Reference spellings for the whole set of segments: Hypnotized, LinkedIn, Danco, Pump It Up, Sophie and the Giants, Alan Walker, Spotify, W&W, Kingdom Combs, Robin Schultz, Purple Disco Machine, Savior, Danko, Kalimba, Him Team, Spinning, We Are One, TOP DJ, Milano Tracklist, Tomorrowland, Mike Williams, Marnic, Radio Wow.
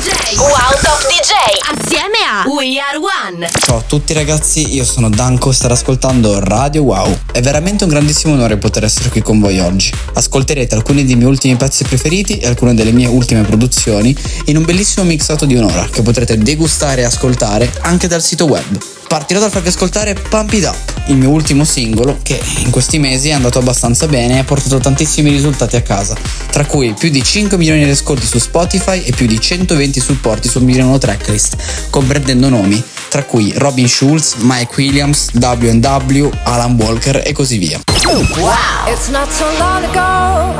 DJ. Wow Top DJ assieme a We Are One. Ciao a tutti ragazzi, io sono Danco, state ascoltando Radio Wow. È veramente un grandissimo onore poter essere qui con voi oggi. Ascolterete alcuni dei miei ultimi pezzi preferiti e alcune delle mie ultime produzioni in un bellissimo mixato di un'ora che potrete degustare e ascoltare anche dal sito web. Partirò dal farvi ascoltare Pump It Up, il mio ultimo singolo che in questi mesi è andato abbastanza bene e ha portato tantissimi risultati a casa, tra cui più di 5 milioni di ascolti su Spotify e più di 120 supporti su Milano Tracklist, comprendendo nomi tra cui Robin Schultz, Mike Williams, W&W, Alan Walker e così via. Wow. It's not so long ago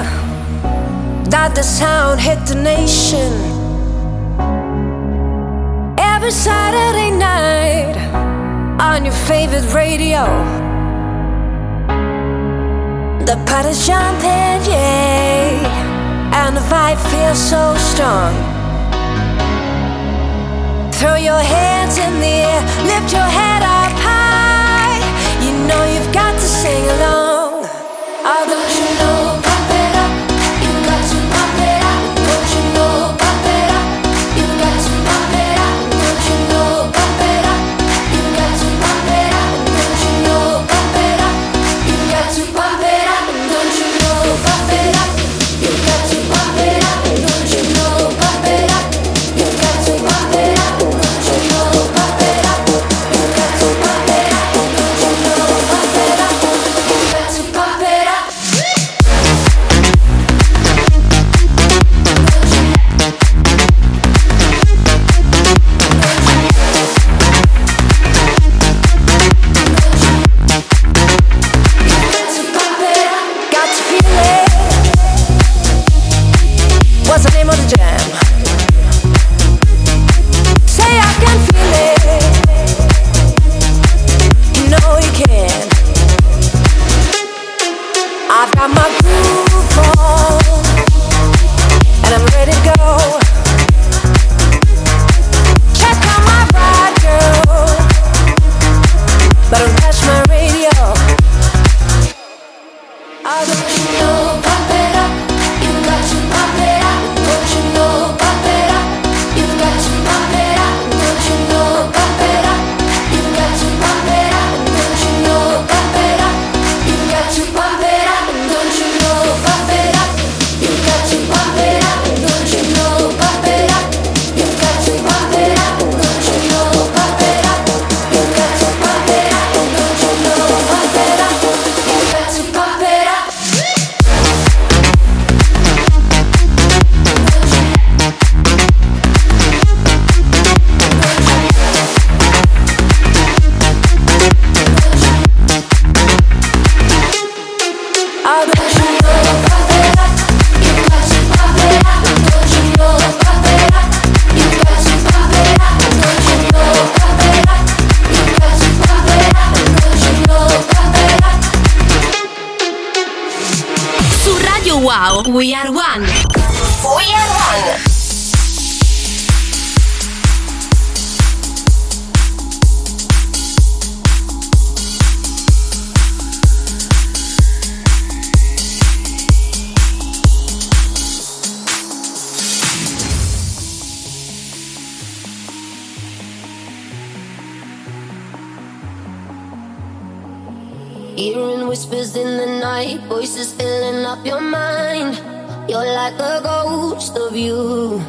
that the sound hit the nation. Every Saturday night on your favorite radio, the party's jumping, yeah, and the vibe feels so strong. Throw your hands in the air, lift your head up high, you know you've got to sing along. Oh, don't you know, pump it up, you got to pump it up. Don't you know, pump it up, you got to pump it up. Don't you know, pump it up, you got to pump it up. Don't you know, pump it up, you got to pump it up. Don't you know, pump it up, you got to pump it up. Don't you know, pump it up, you got to pump it up. Don't you know, pump it up, you got to pump it up. Don't you know, pump it up, you got to pump it up. Got to feel it. What's the name of the jam? Say I can feel it. You know you can. I've got my groove on and I'm ready to go. Check out my ride, girl, but don't touch my radio. Oh, don't you know, pump it up, you got to pump it up. Don't you know, pump it up, you got to pump it up. Don't you know, pump it up, you got to pump it up. Don't you know, pump it up, you got to pump it up. Don't you know, pump it up, you got to pump it up. Don't you know, pump it up, you got to pump it up. Don't you know, pump it up, you got to pump it up. Don't you know, pump it up, you got to pump it up. Oh, don't you know, pump it up, you got to pump it up. Don't you know, pump it up, you got to pump it up. Don't you know, pump it up, you got to pump it up. Don't you know, pump it up. Su Radio Wow, We Are One. We Are One. Hearing whispers in the night, voices filling up your mind. You're like a ghost of you.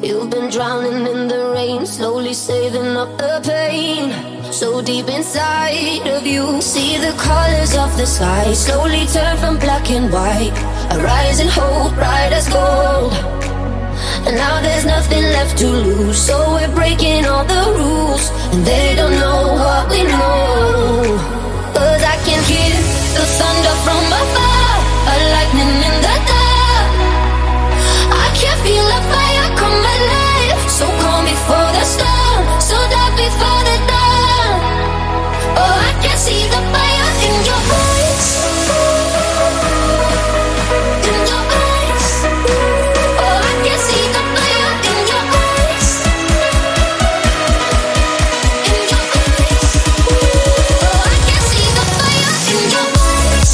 You've been drowning in the rain, slowly saving up the pain. So deep inside of you, see the colors of the sky slowly turn from black and white. A rising hope, bright as gold. And now there's nothing left to lose, so we're breaking all the rules. And they don't know what we know. 'Cause I can hear the thunder from afar, a lightning in the dark. I can feel a fire come alive, so calm before the storm, so dark before the dawn. Oh, I can see the fire in your eyes, in your eyes. Oh, I can see the fire in your eyes, in your eyes. Oh, I can see the fire in your eyes.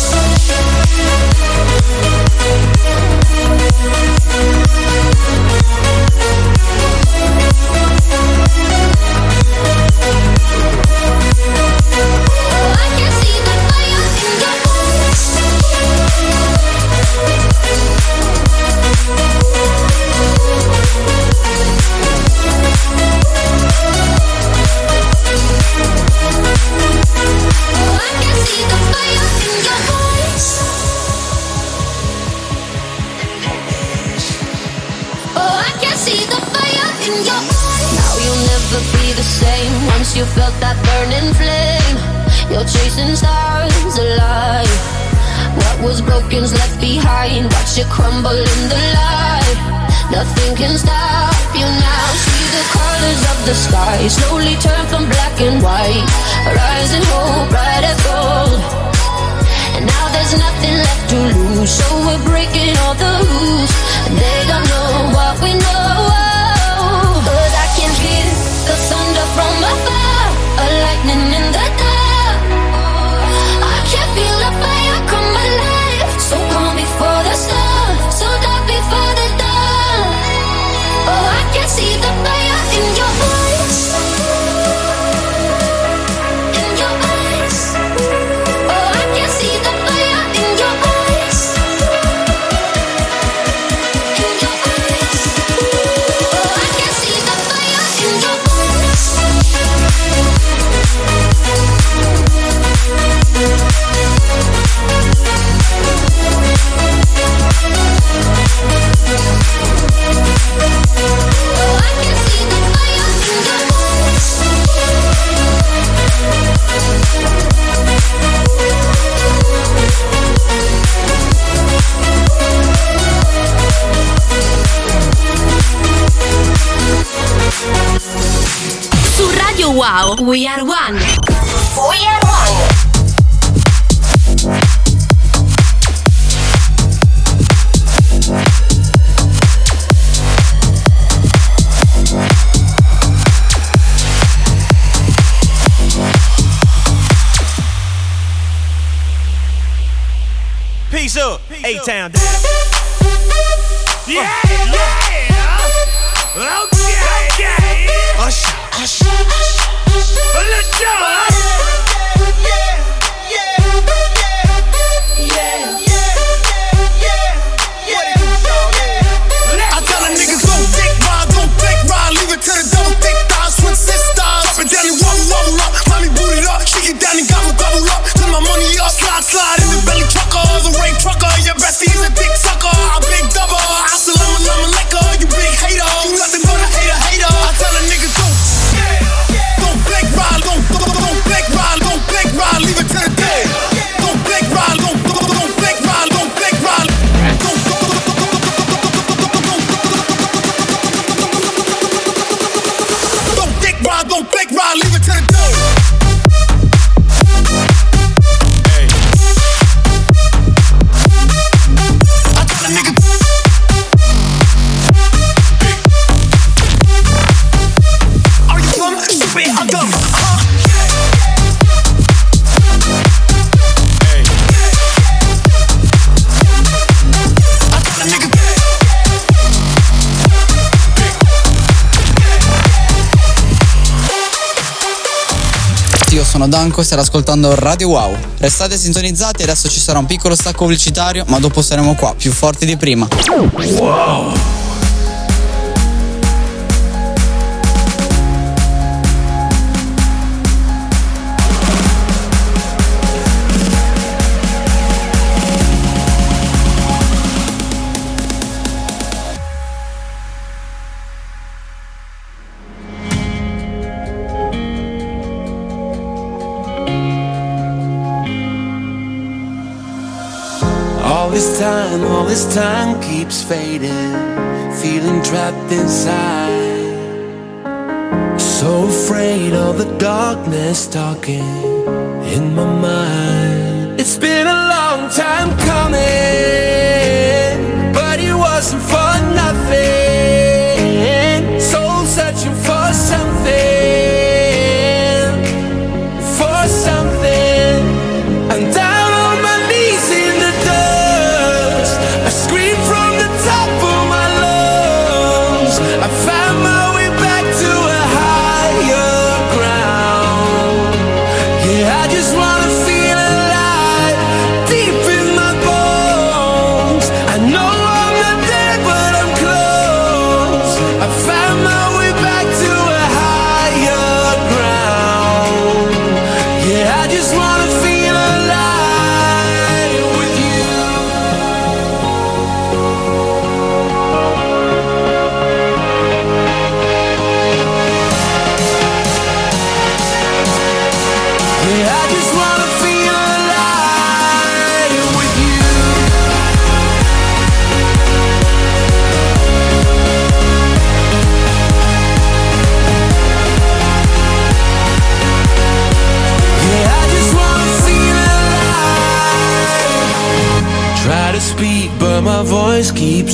Oh, I can see the fire in your eyes. Now you'll never be the same once you felt that burning flame. You're chasing stars alive. What was broken's left behind. Watch it crumble in the light. Nothing can stop you now. See the colors of the sky slowly turn from black and white. Rising hope, bright as gold. Now there's nothing left to lose, so we're breaking all the rules. They don't know what we know, but I can hear the thunder from afar, a lightning in the dark. I can feel the fire come alive, so calm before the storm, so dark before the dawn. Oh, I can see the fire in your eyes. Su Radio Wow, We Are One. We Are One. Peace up, A-Town. Yeah, yeah. Okay. Usher. Let's go. I tell them niggas go thick ride, leave it to the double thick thighs, switch sisters, up and down and wobble up, mommy booted up, she get down and gobble up, put my money up, slide in the belly trucker, the rain trucker, your bestie is a dick sucker, I big double, I salam alaikum, you big hater, you nothing but a hater. Sono Danco, state ascoltando Radio Wow. Restate sintonizzati, adesso ci sarà un piccolo stacco pubblicitario, ma dopo saremo qua più forti di prima. Wow. All this time keeps fading, feeling trapped inside. So afraid of the darkness talking in my mind. It's been a long time coming, but it wasn't for nothing. Soul searching for something, for something. And I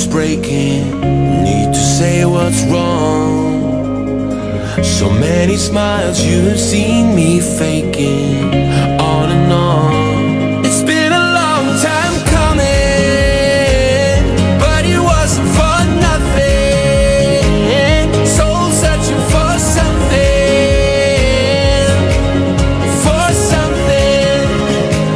breaking, need to say what's wrong. So many smiles you've seen me faking, on and on. It's been a long time coming, but it wasn't for nothing. Soul searching for something, for something.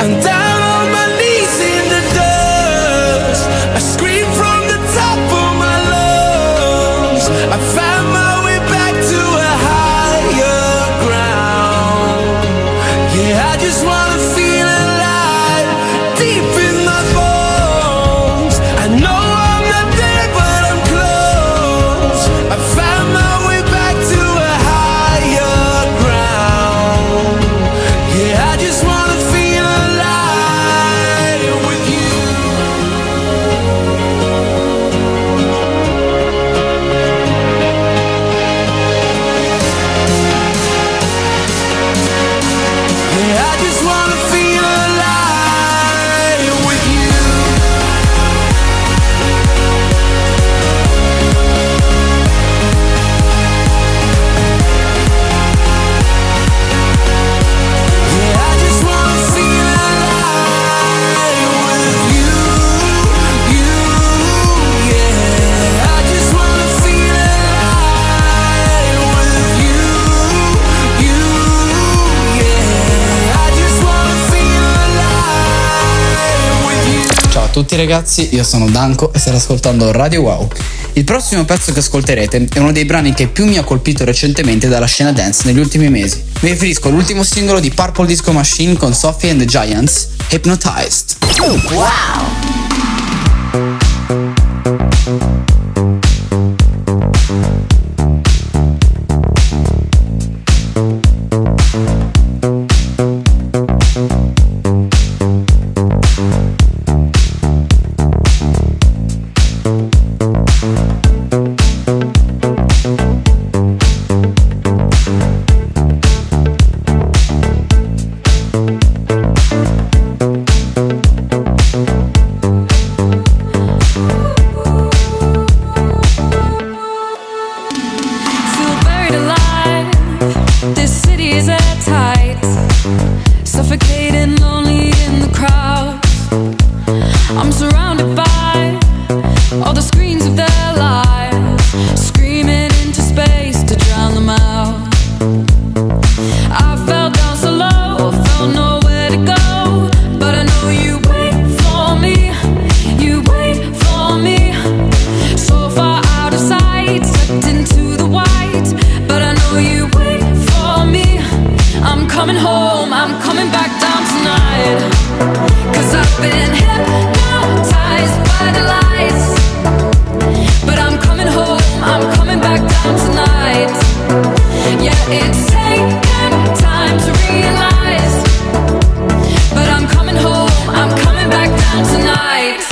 I'm down on my knees in the dust, I scream from the top of my lungs. I found my way back to a higher ground. Yeah, I just wanna feel alive, deep in my bones. I know I'm not there, but I'm close. I found my way back to a higher ground. Yeah, I just wanna feel alive with you. Yeah, I just wanna feel alive with you. Yeah, I just wanna feel alive with you, you. Yeah, I just wanna feel alive with you, you. Yeah, I just wanna feel alive with you. Ciao a tutti ragazzi, io sono Danco e state ascoltando Radio Wow. Il prossimo pezzo che ascolterete è uno dei brani che più mi ha colpito recentemente dalla scena dance negli ultimi mesi. Mi riferisco all'ultimo singolo di Purple Disco Machine con Sophie and the Giants, Hypnotized. Feel buried alive. This city is at tight, suffocating, lonely in the crowd. I'm surrounded by all the screens of their lives, screaming into space to drown them out. I fell down so low, felt nowhere to go, but I know you wait for me, you wait for me. So far out of sight, slipped into the white, but I know you wait for me. I'm coming home, I'm coming back down tonight, 'cause I've been hypnotized by the lights. But I'm coming home, I'm coming back down tonight. Yeah, it's taken time to realize, but I'm coming home, I'm coming back down tonight.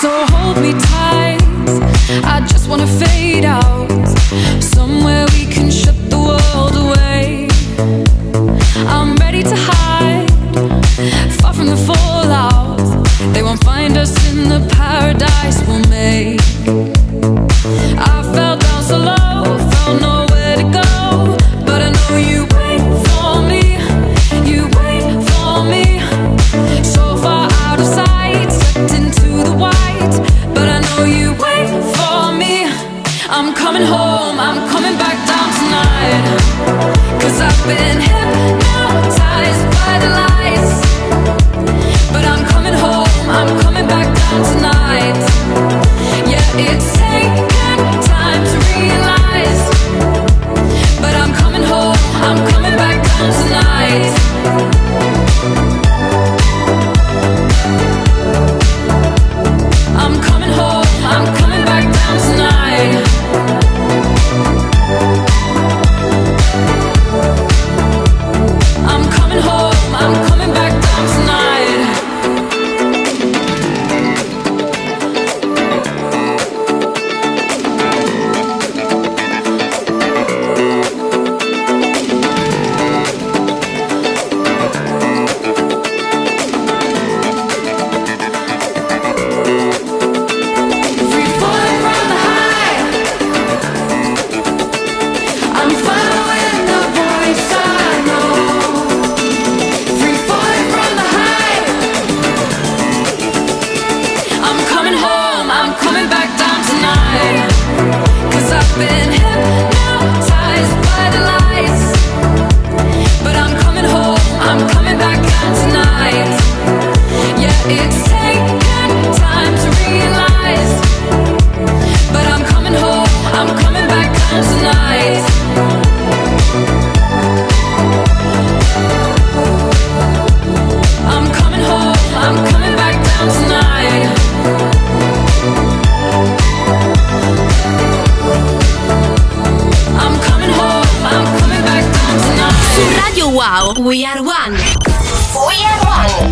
So hold me tight, I just wanna fade out, somewhere we can shut the world away. I'm ready to hide, far from the fallout. They won't find us in the paradise we'll make. I fell down so low, found nowhere to go, but I know you wait for me, you wait for me. So far out of sight, slipped into the white, but I know you wait for me. I'm coming home, I'm coming back down tonight, 'cause I've been hypnotized by the lights. But I'm coming home, I'm coming back down tonight. Yeah, it's taken time to realize, but I'm coming home, I'm coming back down tonight. I'm coming home, I'm coming back down tonight. I'm coming home, I'm coming back down tonight. Wow, We Are One. We Are One.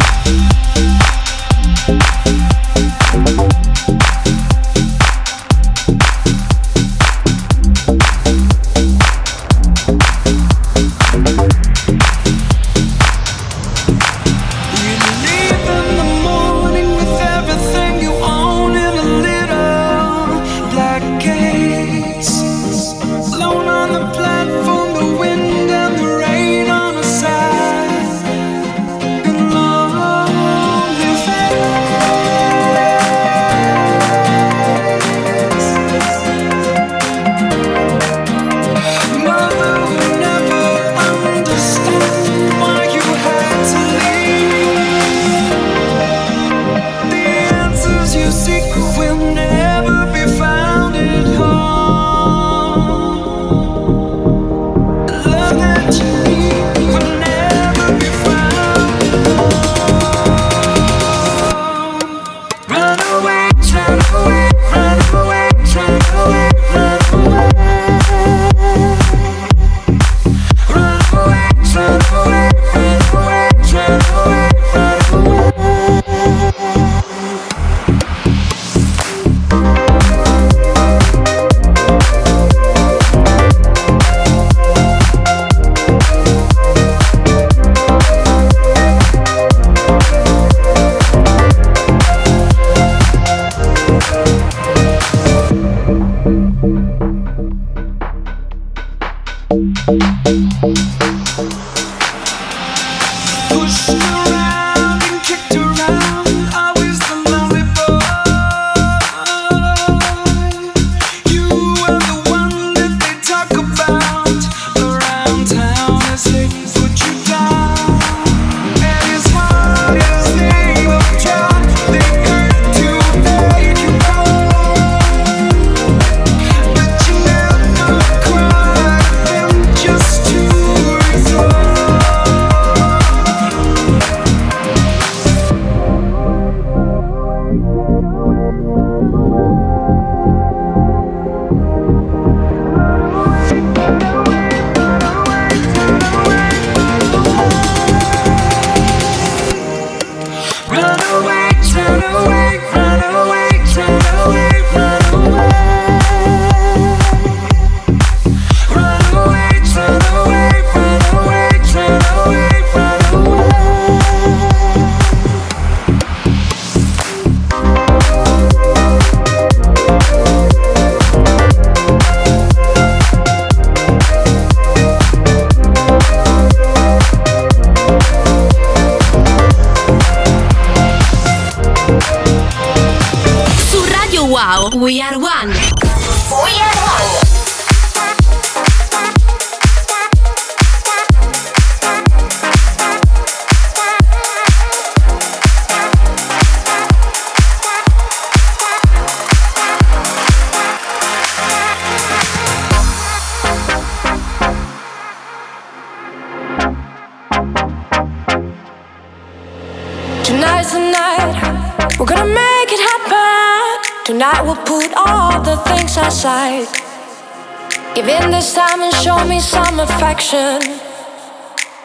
Give in this time and show me some affection.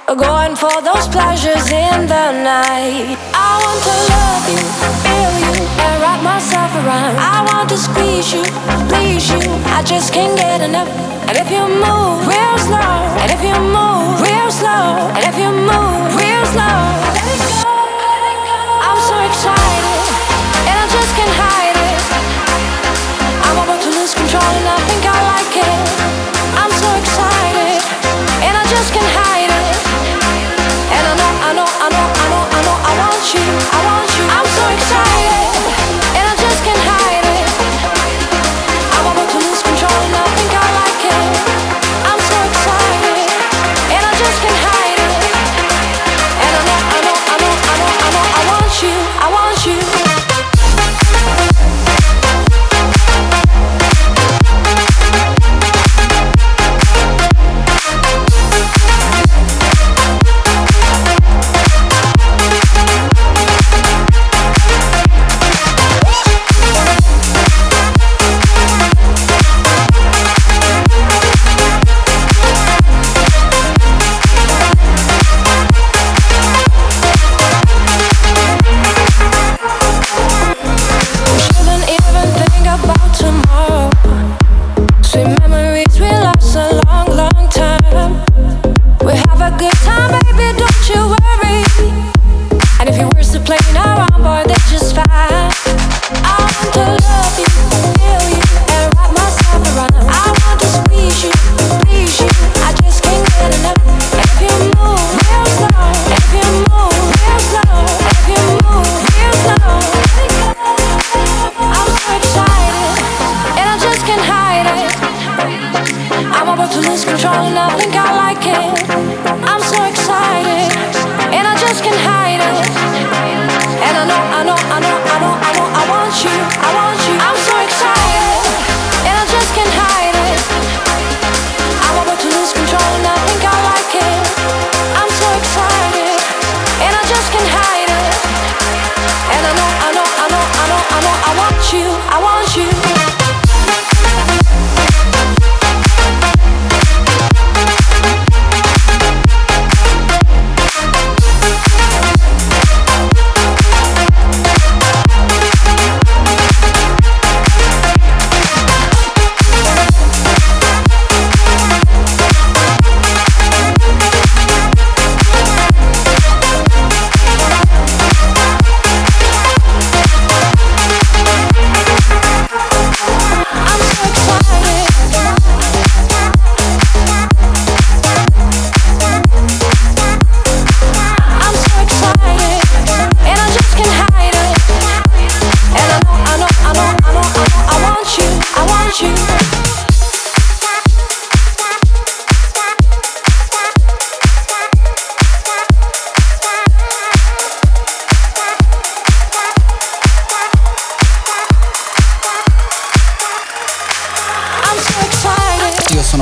Going for those pleasures in the night. I want to love you, feel you, and wrap myself around. I want to squeeze you, please you, I just can't get enough. And if you move real slow, and if you move real slow, and if you move real slow, let it go. I'm so excited, and I just can't hide it. I'm about to lose control and I think I like it. I'm so excited and I just can't hide it. And I know I want you. I'm so excited and I just can't hide it. I'm about to lose control and I think I like it. I'm so excited and I just can't hide it. And I know I want you. We'll be right back.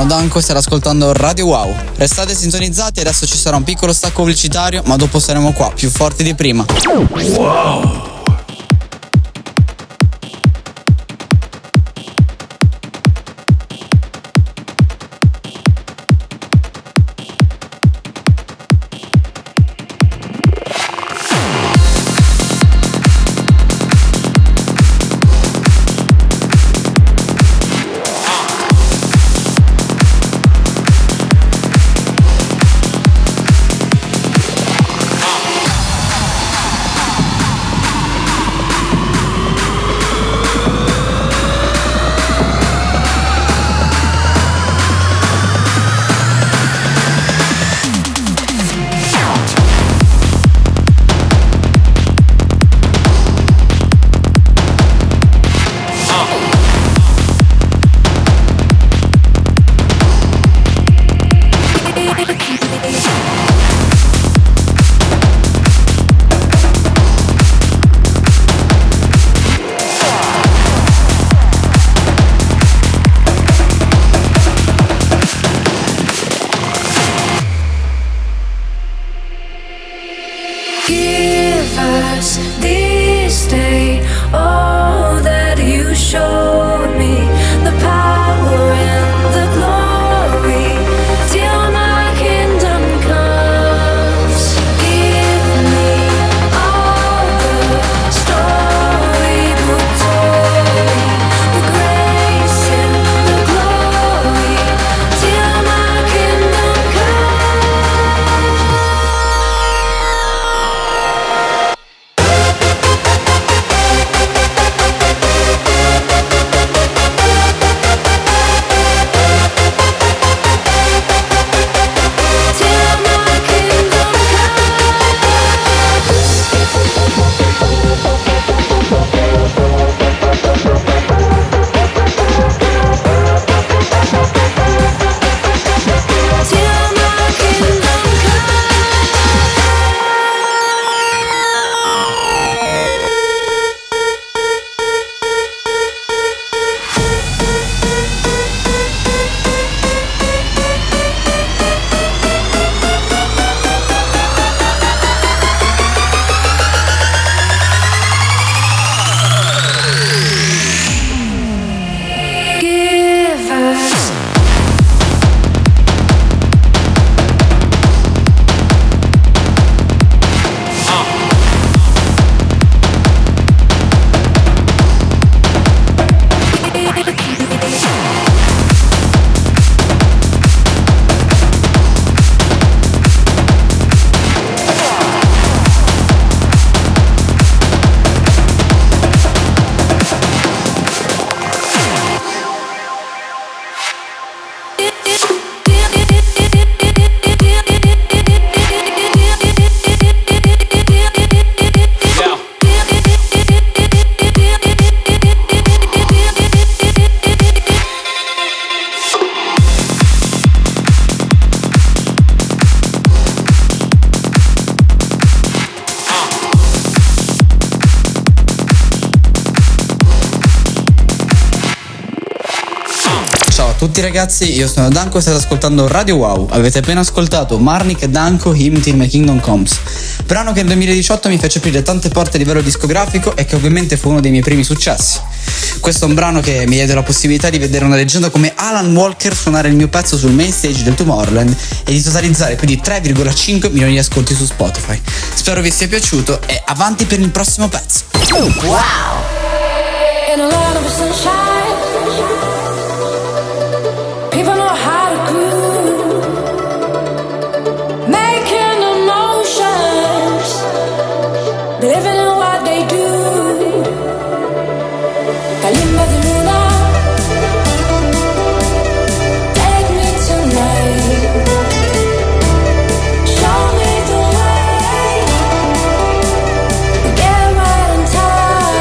Danco, state ascoltando Radio Wow. Restate sintonizzati, adesso ci sarà un piccolo stacco pubblicitario, ma dopo saremo qua più forti di prima. Wow. tutti ragazzi, io sono Danco e state ascoltando Radio Wow. Avete appena ascoltato Marnic, Danco, Him Team e Kingdom Combs, brano che nel 2018 mi fece aprire tante porte a livello discografico e che ovviamente fu uno dei miei primi successi. Questo è un brano che mi diede la possibilità di vedere una leggenda come Alan Walker suonare il mio pezzo sul main stage del Tomorrowland e di totalizzare più di 3,5 milioni di ascolti su Spotify. Spero vi sia piaciuto e avanti per il prossimo pezzo. Wow! In a lot of sunshine, people know how to groove, making emotions, living in what they do. Kalimba the Luna, take me tonight, show me the way, get right on time.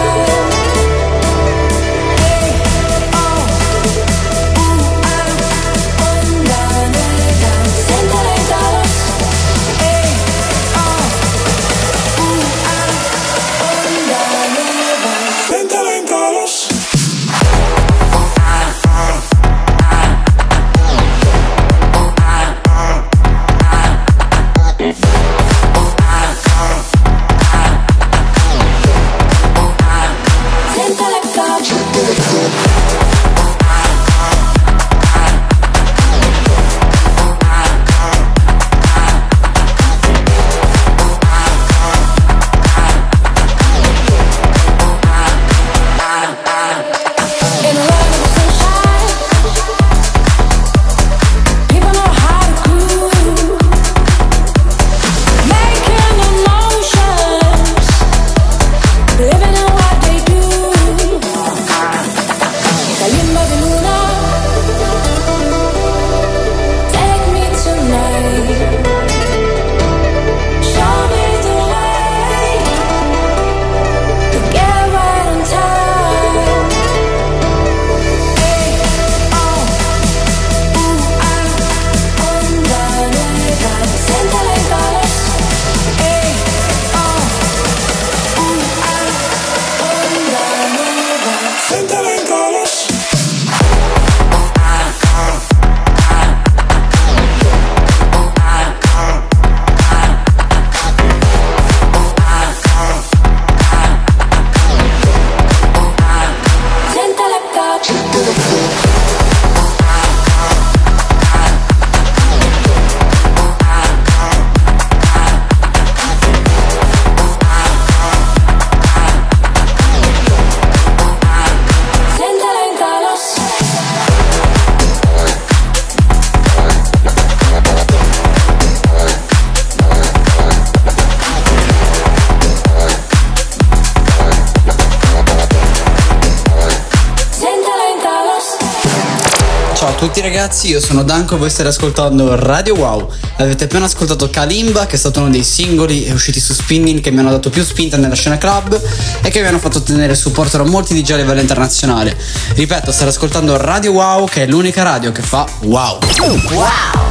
Ragazzi, io sono Danko, voi state ascoltando Radio Wow. Avete appena ascoltato Kalimba, che è stato uno dei singoli usciti su Spinning che mi hanno dato più spinta nella scena club e che mi hanno fatto ottenere supporto da molti DJ a livello internazionale. Ripeto, state ascoltando Radio Wow, che è l'unica radio che fa wow. Wow!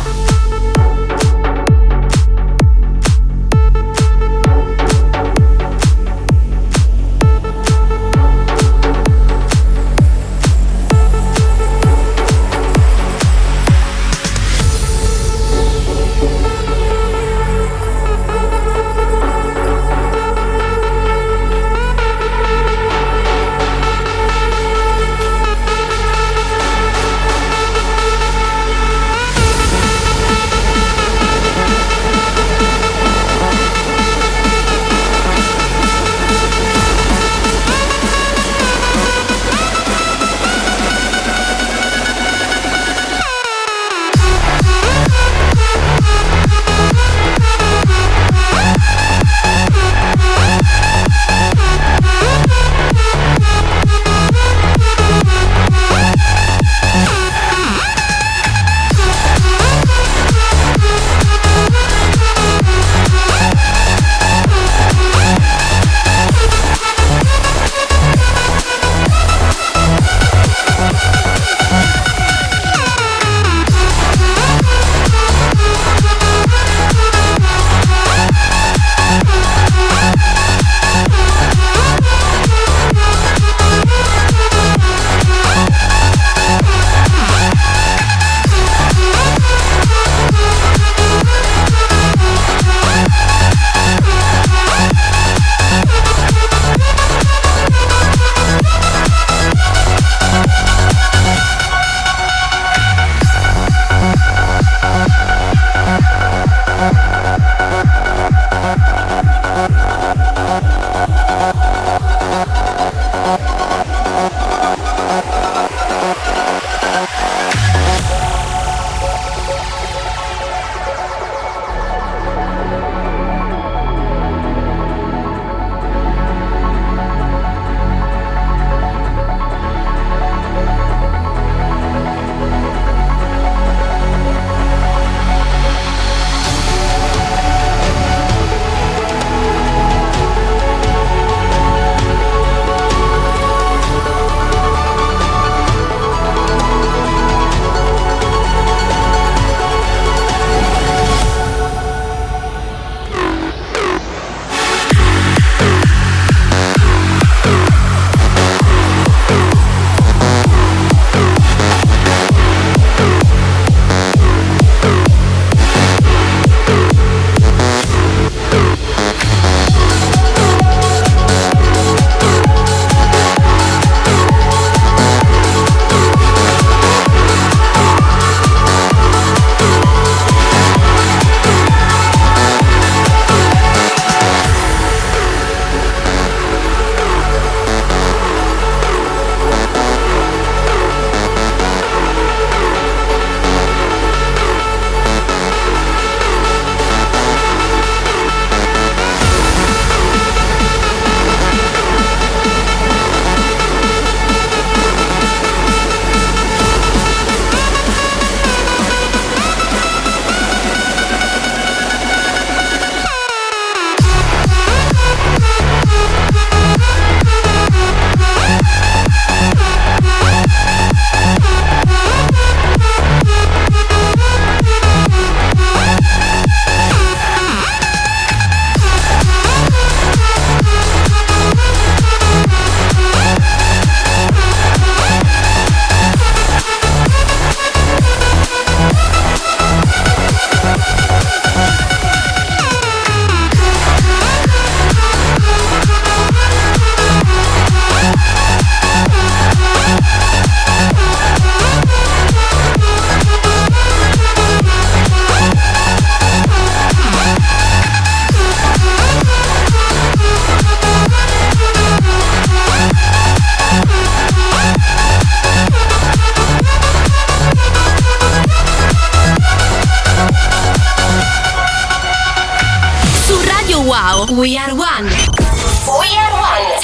Wow, We Are One. We Are One.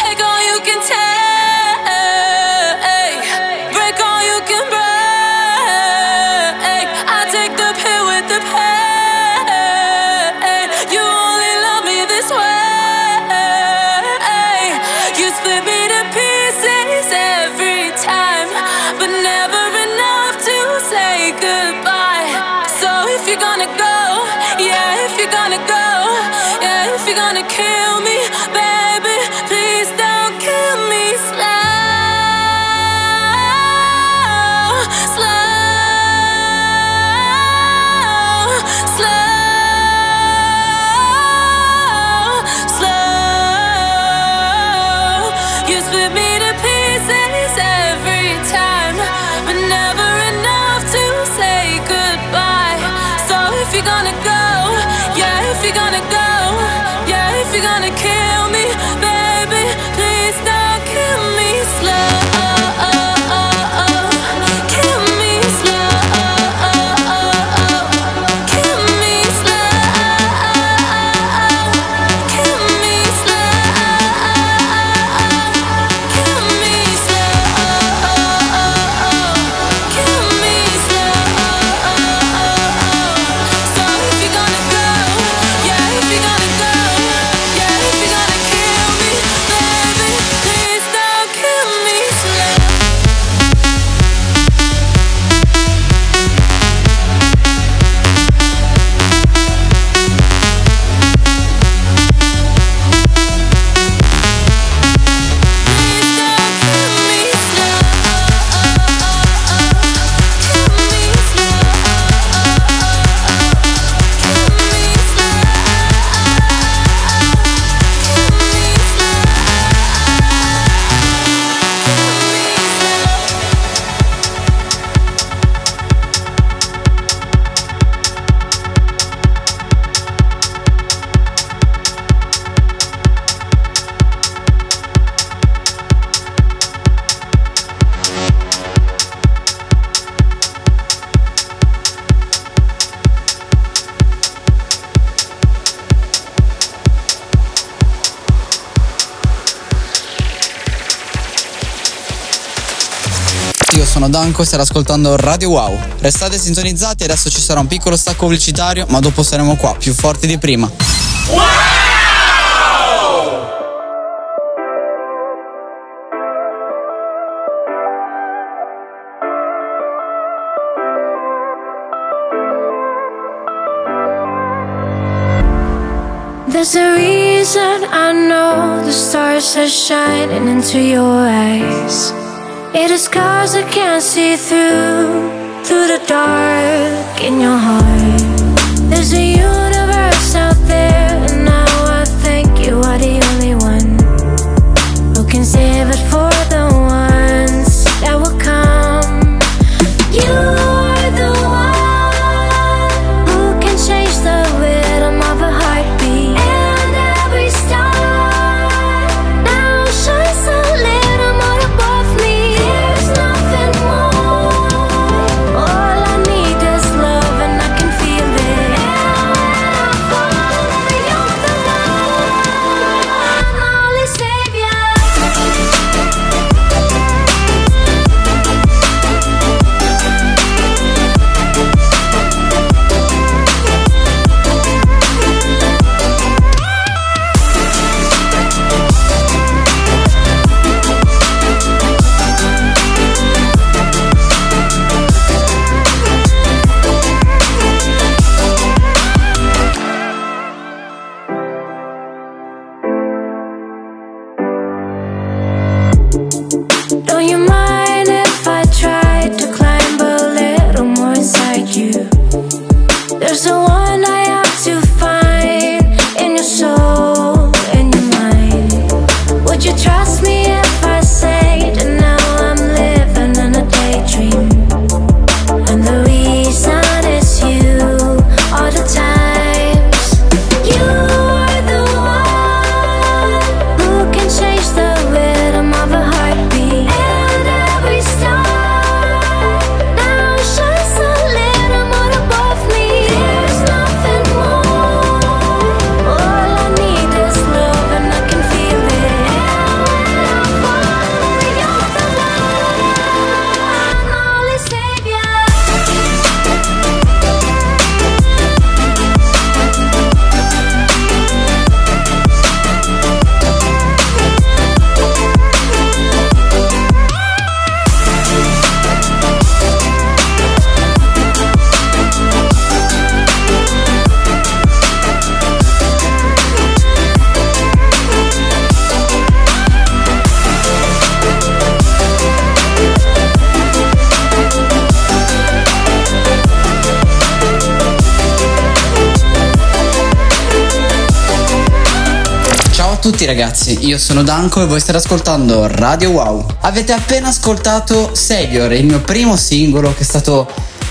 Take all you can take, break all you can break. I take the pill with the pain. You only love me this way. You split me to pieces every time, but never enough to say goodbye. So if you're gonna go, yeah, if you're gonna go, yeah, if you're gonna kill me, baby, please don't kill me slow, slow, slow, slow. You split me to pieces every time, but never enough to say goodbye. So if you're gonna go, yeah, if you're gonna go, yeah, if you're gonna kill me, baby, please don't kill me slow. Kill me slow. Kill me slow. Kill me slow. Kill me slow. Kill me slow. So if you're gonna go, yeah, if you're gonna go, yeah, if you're gonna kill me, baby, please don't kill me slow. Please don't kill me slow. Kill me slow. Kill me Io sono Danco e state ascoltando Radio Wow. Restate sintonizzati, adesso ci sarà un piccolo stacco pubblicitario, ma dopo saremo qua più forti di prima. There's a reason I know the stars are shining into your eyes. It is 'cause I can't see through the dark in your heart. There's a universe out there, and now I think you are the only one who can save it for the ones that will come. You are the one who can change the rhythm of a heartbeat, and every star now shines a little more above me. There's nothing more. All I need is love, and I can feel it. tutti ragazzi, io sono Danco e voi state ascoltando Radio Wow. Avete appena ascoltato Savior, il mio primo singolo, che è stato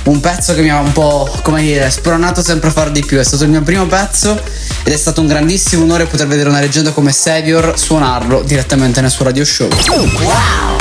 un pezzo che mi ha un po', come dire, spronato sempre a far di più. È stato il mio primo pezzo ed è stato un grandissimo onore poter vedere una leggenda come Savior suonarlo direttamente nel suo radio show. Wow!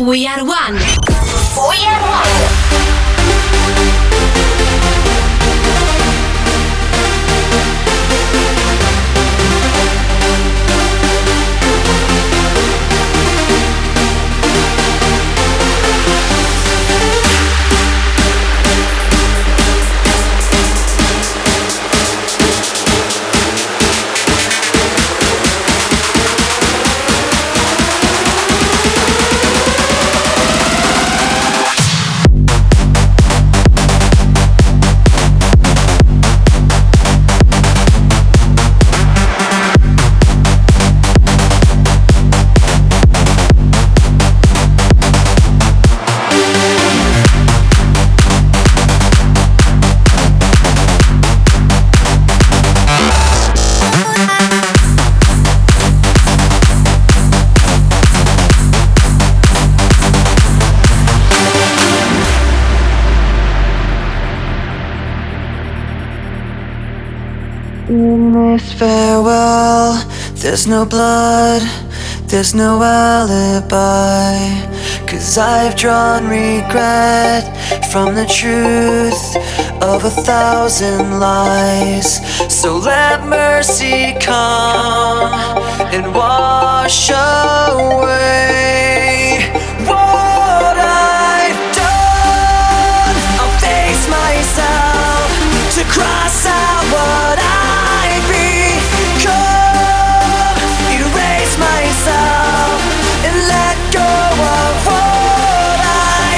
We are one. We are one. There's no blood, there's no alibi, 'cause I've drawn regret from the truth of 1,000 lies. So let mercy come and wash away what I've done. I'll face myself to cross out what I've become, erase myself and let go of what I've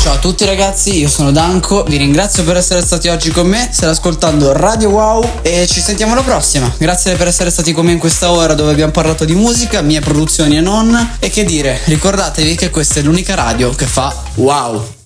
Ciao a tutti ragazzi, io sono Danco, vi ringrazio per essere stati oggi con me, state ascoltando Radio Wow e ci sentiamo alla prossima. Grazie per essere stati con me in questa ora dove abbiamo parlato di musica, mie produzioni e non. E che dire, ricordatevi che questa è l'unica radio che fa wow.